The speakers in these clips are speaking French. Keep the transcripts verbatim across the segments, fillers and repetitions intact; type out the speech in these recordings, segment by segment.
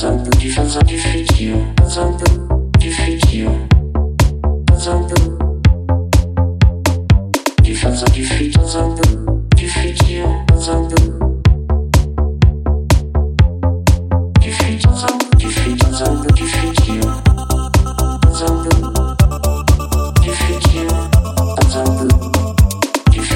Zampe du futur, Zampe du futur, Zampe du futur, Zampe du futur, Zampe du futur, Zampe du futur, Zampe du futur, Zampe du futur, Zampe du futur, Zampe du futur, Zampe du futur, Zampe du futur, Zampe du futur, Zampe du futur, Zampe du futur, Zampe du futur, Zampe du futur, Zampe du futur, Zampe du futur, Zampe du futur, Zampe du futur. Zampe du futur, Zampe du futur, Zampe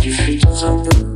du futur, Zampe